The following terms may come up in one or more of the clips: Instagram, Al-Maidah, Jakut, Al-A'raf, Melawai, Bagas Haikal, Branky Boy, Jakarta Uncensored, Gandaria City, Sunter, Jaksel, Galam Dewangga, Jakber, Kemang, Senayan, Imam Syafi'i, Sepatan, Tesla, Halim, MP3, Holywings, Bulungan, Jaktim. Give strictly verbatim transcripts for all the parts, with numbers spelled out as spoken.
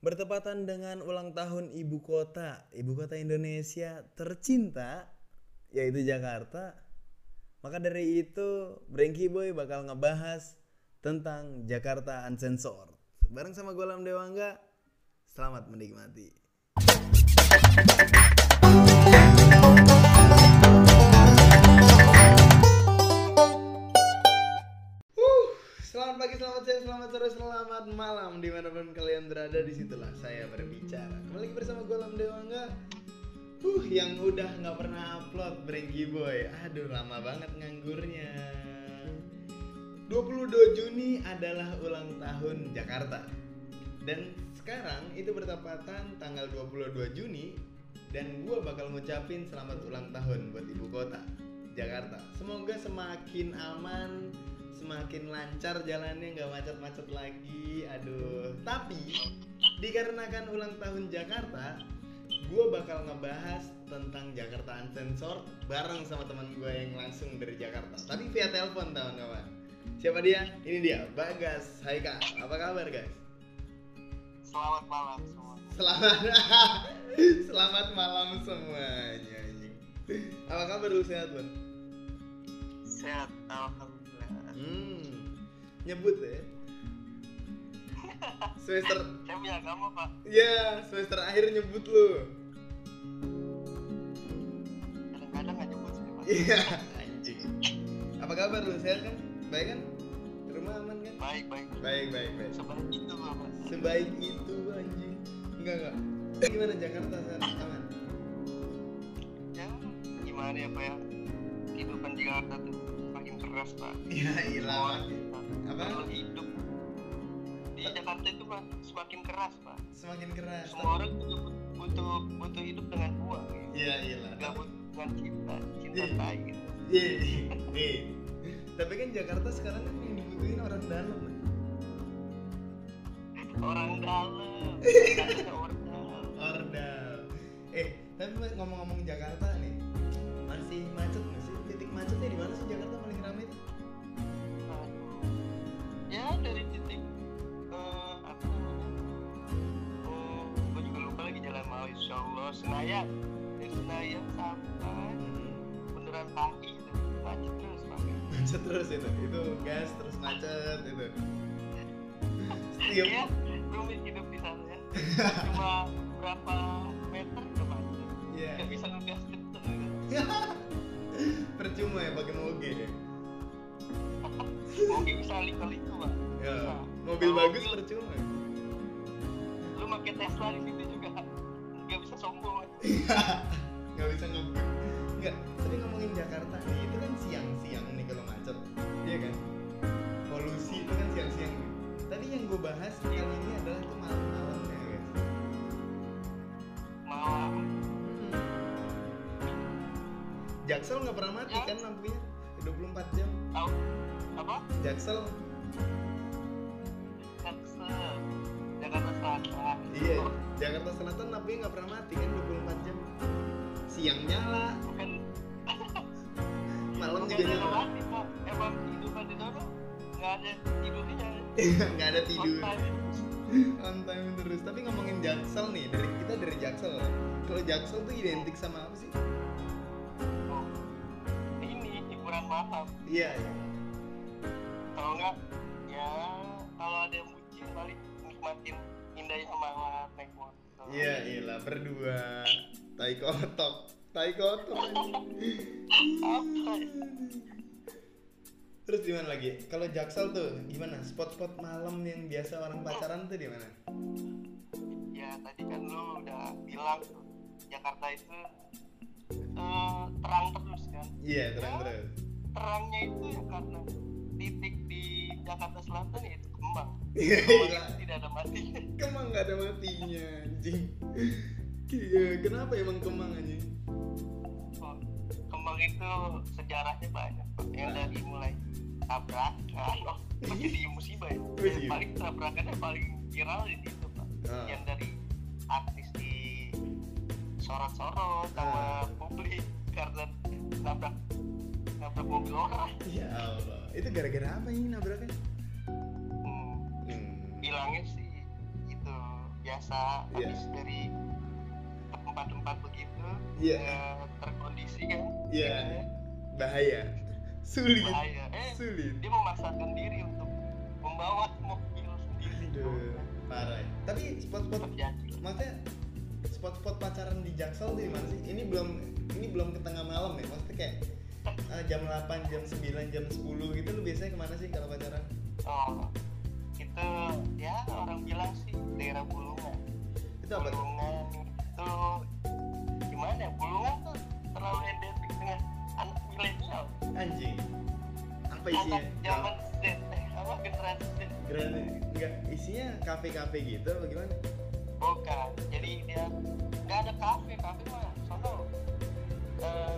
Bertepatan dengan ulang tahun ibu kota, ibu kota Indonesia tercinta, yaitu Jakarta. Maka dari itu, Branky Boy bakal ngebahas tentang Jakarta Uncensored. Bareng sama Galam Dewangga, selamat menikmati. Selamat pagi, selamat siang, selamat sore, selamat malam, dimanapun kalian berada, disitulah saya berbicara. Kembali bersama Galam Dewangga, uh, yang udah gak pernah upload Branky Boy. Aduh, lama banget nganggurnya. Dua puluh dua Juni adalah ulang tahun Jakarta. Dan sekarang itu bertepatan tanggal dua puluh dua Juni. Dan gua bakal ngucapin selamat ulang tahun buat ibu kota, Jakarta. Semoga semakin aman, semakin lancar jalannya, nggak macet-macet lagi, aduh. Tapi dikarenakan ulang tahun Jakarta, gue bakal ngebahas tentang Jakarta Uncensored bareng sama teman gue yang langsung dari Jakarta. Tapi via telepon, teman-teman. Siapa dia? Ini dia, Bagas Haikal. Apa kabar, guys? Selamat malam semua. Selamat Selamat malam semuanya. Apa kabar, lu sehat, Bang? Sehat, alhamdulillah. Hmm, nyebut ya. Semester Cemia kamu, Pak. Iya, semester akhir nyebut lu. Kadang-kadang gak nyebut sih, Pak. Iya, anjing. Apa kabar lu? Sehat kan? Baik kan? Rumah aman kan? Baik, baik. Baik, baik, baik. Sebaik itu, Pak. Sebaik itu, anjing. Enggak, enggak. Gimana Jakarta sana? Aman. Ya, gimana ya, Pak ya? Kehidupan Jakarta tuh keras, Pak. Ya ilah. Apa? Hidup di Jakarta itu, Pak, semakin keras, Pak. Semakin keras. Semua orang butuh butuh, butuh hidup dengan uang. Iya ilah. Gak butuh dengan cinta, cinta baik. Iya. Iya. Tapi kan Jakarta sekarang kan yang dibutuhin orang dalam. Kan? Orang dalam. Ordal. Ordal. Eh, tapi ngomong-ngomong Jakarta nih, masih macet nggak sih? Titik macetnya di mana sih Jakarta? Ya dari titik uh, apa namanya? Oh, gue juga lupa lagi jalan mau, insya Allah Senayan, dari Senayan sampai beneran pagi itu macet terus, Pak. Macet terus itu, itu gas terus macet itu. Iya, rumit hidup di sana ya. Cuma berapa meter ke macet? Yeah. Gak bisa ngegas kenceng. Percuma ya pakai moge deh. Mobil bisa liko-liko, Pak. Ya, nah, mobil bagus mobil, percuma. Lu pakai Tesla di situ juga nggak bisa sombong. Nggak bisa ngebut. Nggak. Tapi ngomongin Jakarta, nih itu kan siang-siang nih kalau macet, iya kan? Polusi itu kan siang-siang. Nih. Tadi yang gue bahas kali ini adalah itu malam-malam ya, guys. Malam. Hmm. Jaksel nggak pernah mati ya? Kan lampunya dua puluh empat jam. Tahu. Apa? Jaksel. Jaksel. Jakarta Selatan. Iya. Jakarta Selatan tapi nggak pernah mati kan dua puluh empat jam. Siang nyala. Bukan. Malam juga nyala. Mati, Pak. Emang kehidupan di sana nggak ada tidurnya. Nggak ada tidur. On time terus. Tapi ngomongin Jaksel nih, dari kita dari Jaksel. Kan? Kalau Jaksel tuh identik sama apa sih? Oh. Ini hiburan malam. Iya. Iya. Kalau enggak, ya kalau ada yang bucin balik nikmatin indahnya malam naik motor. Iya iyalah berdua, tai kotok, tai kotok. Apa? Terus gimana lagi? Kalau Jaksel tuh gimana? Spot-spot malam yang biasa orang pacaran tuh di mana? Ya tadi kan lu udah bilang tuh Jakarta itu uh, terang terus kan? Iya terang ya, terus. Terangnya itu ya karena titik di Jakarta Selatan itu Kemang. Kemang tidak ada matinya. Kemang nggak ada matinya, anjing. Kenapa emang Kemang, anjing? Oh, Kemang itu sejarahnya banyak, Pak. Yang dari mulai tabrakan, oh, jadi musibah ya. Yang paling tabrakannya paling viral di situ, Pak. Ah. Yang dari artis di sorot-sorot sama ah. publik karena tabrak nabrak mobil orang. Ya Allah. Itu gara-gara apa ini nabraknya? Hmm, hmm. Bilangnya sih itu ya biasa, yeah. Habis dari tempat-tempat begitu, yeah. uh, terkondisi kan, yeah. Ya, bahaya, sulit, bahaya. Eh, sulit. Dia memaksakan diri untuk membawa mobil sendiri. Aduh, parah. Tapi spot-spot, maksudnya spot-spot pacaran di Jaksel tuh gimana sih? Ini belum, ini belum ke tengah malam ya, maksudnya kayak uh, jam delapan, jam sembilan, jam sepuluh gitu. Lu biasanya kemana sih kalau pacaran? Oh, itu ya orang bilang sih daerah Bulungan. Itu apa? Bulungan itu gimana ya? Bulungan tuh terlalu identik dengan anak milenial. Anjing. Apa isinya? Zaman Z, apa generasi Z? Generasi, enggak, isinya kafe-kafe gitu atau gimana? Bukan, jadi dia nggak ada kafe, kafe mah sono eh,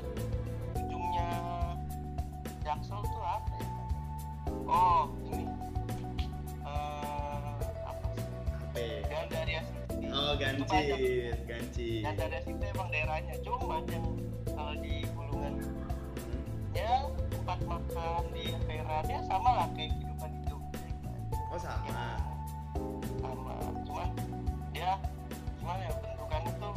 ujungnya Jaksel tuh apa ya? Oh ini uh, apa sih? Kafe. Gandaria City. Oh Gancin, Gancin. Gandaria City emang daerahnya, cuma yang kalau di Bulungan ya tempat makan di daerahnya sama lah kayak kehidupan itu. Oh sama. Ya, sama, cuman ya cuman ya bentukannya tuh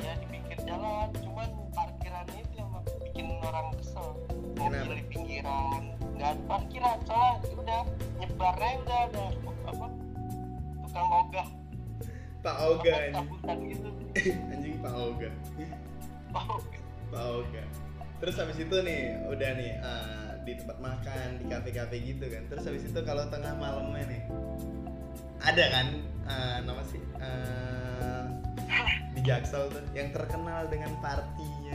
ya di pinggir jalan, cuman parkirannya itu yang bikin orang kesel. Mobil di pinggiran, nggak ada parkiran, soalnya udah nyebarnya udah ada apa tukang ogah, Pak Ogah gitu. Anjing Pak Ogah, Pak Ogah, Pak Ogah. Terus habis itu nih udah nih uh, di tempat makan, di kafe-kafe gitu kan. Terus habis itu kalau tengah malamnya nih ada kan uh, nama sih uh, di Jaksel tuh yang terkenal dengan partinya.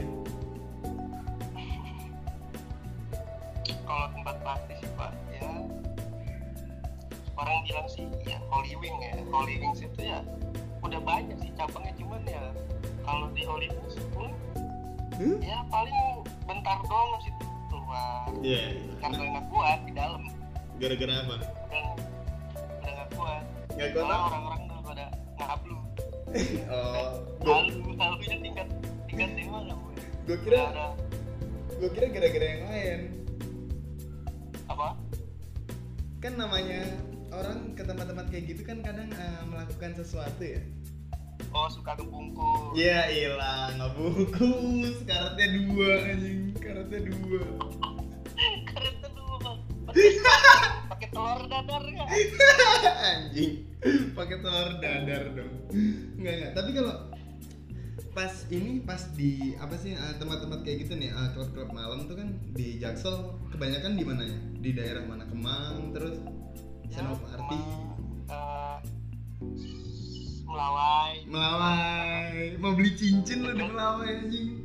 Kalau tempat party sih Pak ya, orang bilang sih ya Holywings ya, Holywings itu ya udah banyak sih cabangnya, cuman ya kalau di Holywings pun hmm? ya paling bentar doang habis itu keluar, yeah. Karena nggak kuat di dalam. Gara-gara apa? Dan udah nggak kuat. Nggak kuat apa? Orang-orang udah pada ngablu. Oh. Lalu-lalunya tingkat tingkat dewa nggak boleh. Gue kira, gue kira gara-gara yang lain. Apa? Kan namanya orang ke tempat-tempat kayak gitu kan kadang uh, melakukan sesuatu ya. Oh suka ngebungkus. Ya ilah ngebungkus. Karetnya dua anjing. Karetnya dua. Karetnya dua bang. Pakai telur dadar nggak? Anjing. Pakai telur dadar dong. Nggak nggak. Tapi kalau pas ini pas di apa sih uh, tempat-tempat kayak gitu nih uh, klub-klub malam tuh kan di Jaksel kebanyakan di mana ya? Di daerah mana? Kemang terus ya, Senop Arti. Uh, Melawai. Melawai. Mau beli cincin lo di Melawai anjing.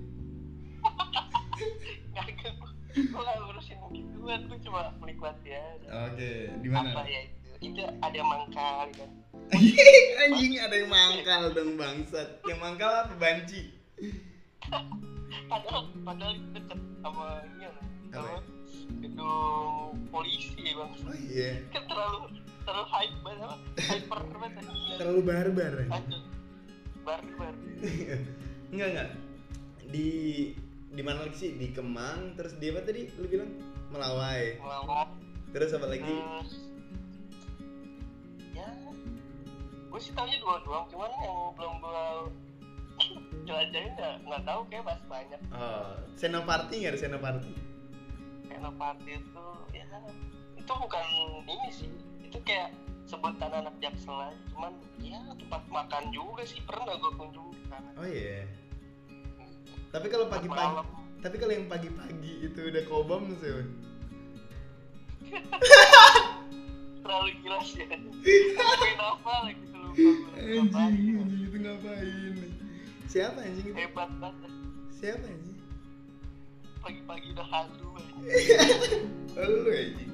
Enggak, gue gak ngurusin gituan, gue cuma menikmati aja. Oke, di mana? Apa ya itu? Itu ada yang mangkal kan. Anjing ada yang mangkal dong bangsat. Yang mangkal apa banci? Padahal padahal deket sama ini sama gedung polisi bang. Oh iya. Kan terlalu terlalu hyper apa? Hyper banget. Terlalu barbar. Barbar. Enggak enggak. Di di mana lagi sih? Di Kemang, terus di apa tadi lu bilang? Melawai. Melawai. Terus apa lagi? Terus, ya. Gue sih tahunya dua-dua, cuman yang belum gua jelajahin enggak enggak tahu kayak masih banyak. Oh, Senoparty enggak ada Senoparty? Senoparty itu ya itu bukan ini sih. Itu kayak sebutan anak Jaksel aja, cuman ya tempat makan juga sih pernah gue kunjungi sana. Oh iya. Yeah. Hmm. Tapi kalau pagi-pagi, tapi kalau yang pagi-pagi itu udah kobam sih. Terlalu gila sih. Ngapain apa lagi tuh lupa. Anjing, anjing itu ngapain? Siapa anjing itu? Hebat banget. Siapa anjing? Pagi-pagi udah halu. Lu anjing.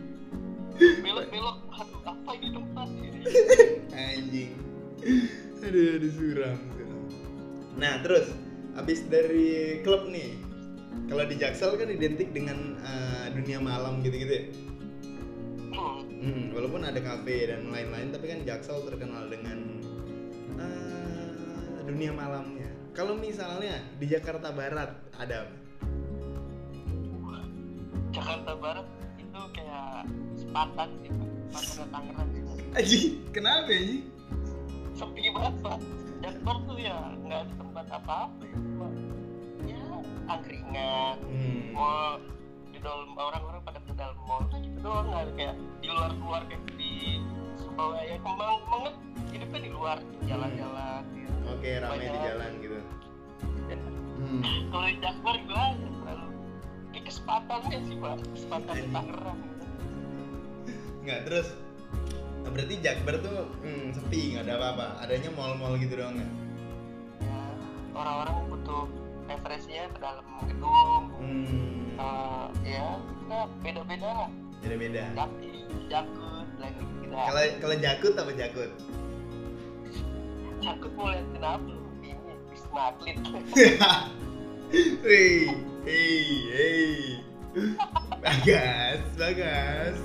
Belok-belok, aduh apa ini tempat ini? Anjing, aduh aduh suram. Nah terus, abis dari klub nih, kalau di Jaksel kan identik dengan uh, dunia malam gitu-gitu ya? Hmm, walaupun ada kafe dan lain-lain, tapi kan Jaksel terkenal dengan uh, dunia malamnya. Kalau misalnya di Jakarta Barat ada apa? Jakarta Barat itu kayak Sepatan sih, Pak. Sepatan Tangerang sih. Aji, kenapa ya, Ji? sepi banget Pak. Jakber tuh ya nggak ada tempat apa-apa ya, cuma ya angkringan, hmm. mall, di dalam orang-orang pada ke dalam mall tuh gitu doang, nggak ada kayak di luar-luar kayak di Surabaya, Kemang, banget hidupnya di luar, jalan-jalan. Hmm. Gitu. Oke, okay, ramai di jalan gitu. Dan hmm. kalau di Jakber gue selalu di kesempatannya sih Pak, kesempatan di Tangerang. Nggak terus. Berarti Jakber tuh hmm, sepi, nggak ada apa-apa. Adanya mall-mall gitu doang nggak? Ya, orang-orang butuh referensinya ke dalam gedung. Hmm. Uh, ya, kita beda-beda lah. Beda-beda. Jaktim, Jakut, lagi kita. Kalau kalau Jakut apa Jakut? Jakut mulai kenapa? Ini Wisma Atlet. Hei, hei, hei. Bagas, Bagas.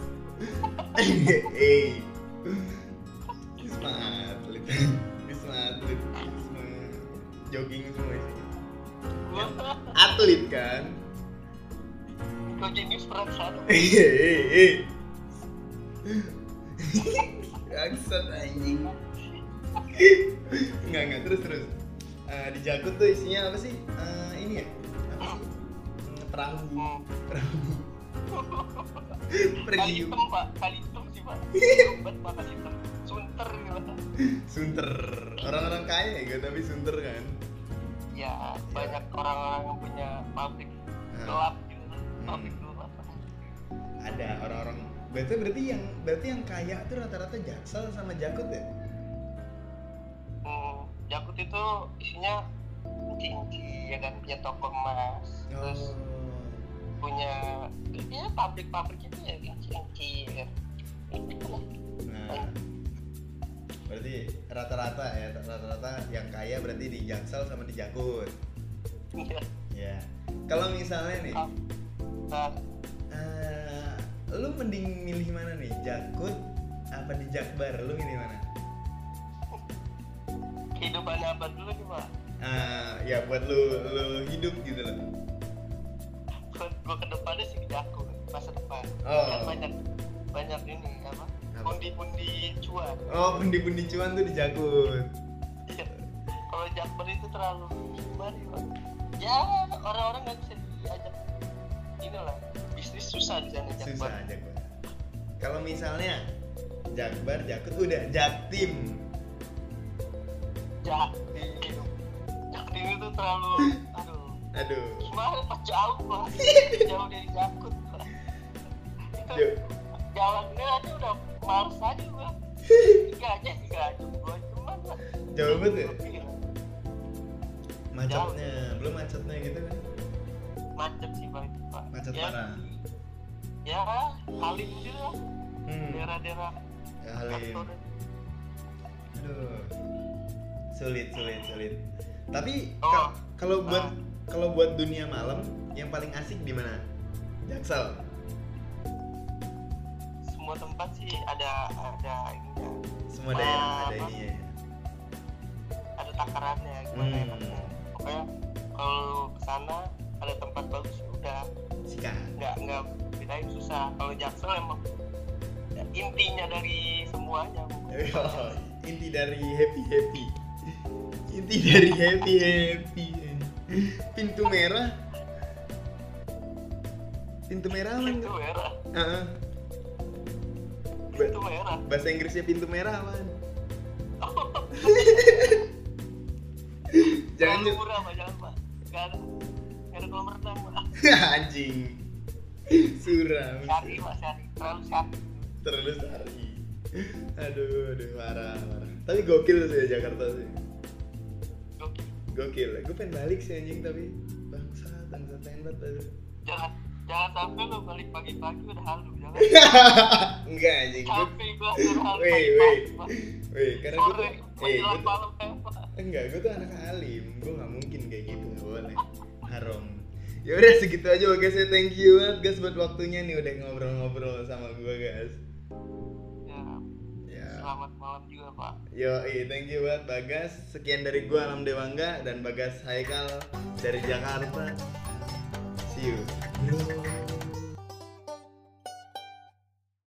Hei. Wisma Atlet, Wisma Atlet, Wisma jogging semua sih. Atlet kan? Kau jenis perasaan? Iya, iya, iya. Aksen anjing. Enggak, enggak terus terus. Uh, di Jakut tuh isinya apa sih? Uh, ini ya? Apa sih? Perahu, perahu. Pergi. Hitam Pak, kali hitam sih Pak. Obat makan hitam. Sunter gitu. Sunter. Orang-orang kaya ya gitu, tapi sunter kan. Ya, banyak ya. Orang-orang yang punya pabrik nah. gelap gitu. Pabrik hmm. gelap. Ada orang-orang. Berarti berarti yang berarti yang kaya tuh rata-rata Jaksel sama Jakut ya? Hmm, Jakut itu isinya cincin ya kan, punya toko emas. Oh. Terus punya ya pabrik-pabrik itu ya cincin ya. Nah, berarti rata-rata ya rata-rata yang kaya berarti di Jaksel sama di Jakut. Iya. Ya. Kalau misalnya nih, uh, uh, uh, lu mending milih mana nih, Jakut apa di Jakber? Lu milih mana? Kehidupan abad dulu nih Pak. Uh, ya buat lu lu hidup gitu loh. Gue ke depannya sih di Jakut, masa depan oh. kan banyak banyak ini apa pundi-pundi cuan. Oh, pundi-pundi cuan tuh di Jakut. Iya. Kalau Jakber itu terlalu gimana ya, Pak? Ya, orang-orang nggak bisa diajak. Inilah bisnis susah di sana Jakber. Susah Jakber. Kalau misalnya Jakber, Jakut udah Jaktim. Jaktim. Jaktim itu terlalu aduh. Aduh. Gimana Pak, jauh Pak. Jauh dari Jakut Pak. Itu Duh. Jalannya aja udah males aja gua. Tiga aja, tiga aja gua cuman lah. Jauh banget ya? Macetnya, belum macetnya gitu kan? Macet sih Pak itu Pak. Macet ya, parah. Ya, Halim gitu lah. Hmm. Daerah-daerah ya, Halim. Aduh. Sulit, sulit, sulit. Tapi oh. kalau buat ah. kalau buat dunia malam yang paling asik di mana? Jaksel. Semua tempat sih ada ada ininya. Semua daerah uh, ada ininya. Ada takarannya gimana hmm. ya? Pokoknya kalau kesana ada tempat bagus udah. Sikat. Enggak enggak bedain susah. Kalau Jaksel emang ya, intinya dari semuanya. Oh, inti dari happy happy. Inti dari happy happy. Pintu merah, pintu merah apa? Pintu merah. Uh-uh. Pintu merah. Bahasa Inggrisnya pintu merah apa? Oh. Jangan murah Pak, jangan Pak. Gak ada, gak ada kolam renang Pak. Anjing, suram. Sari Pak, sari, terlalu sari. Terlalu sari. Aduh, aduh, marah, marah. Tapi gokil sih ya Jakarta sih. Gokil, gue pengen balik sih anjing tapi bangsa, bangsa tendat tadi. Jangan, jangan sampai lo balik pagi-pagi udah halu, jangan. Enggak anjing. Sampai gue udah halu pagi-pagi. Wih, karena gue tuh, eh, gue tuh, enggak, gue tuh anak alim, gue nggak mungkin kayak gitu, nggak boleh, haram. Ya udah segitu aja guys, ya thank you banget guys buat waktunya nih udah ngobrol-ngobrol sama gue guys. Selamat malam juga Pak. Yo, iya, thank you buat Bagas. Sekian dari gua Galam Dewangga dan Bagas Haikal dari Jakarta. See you.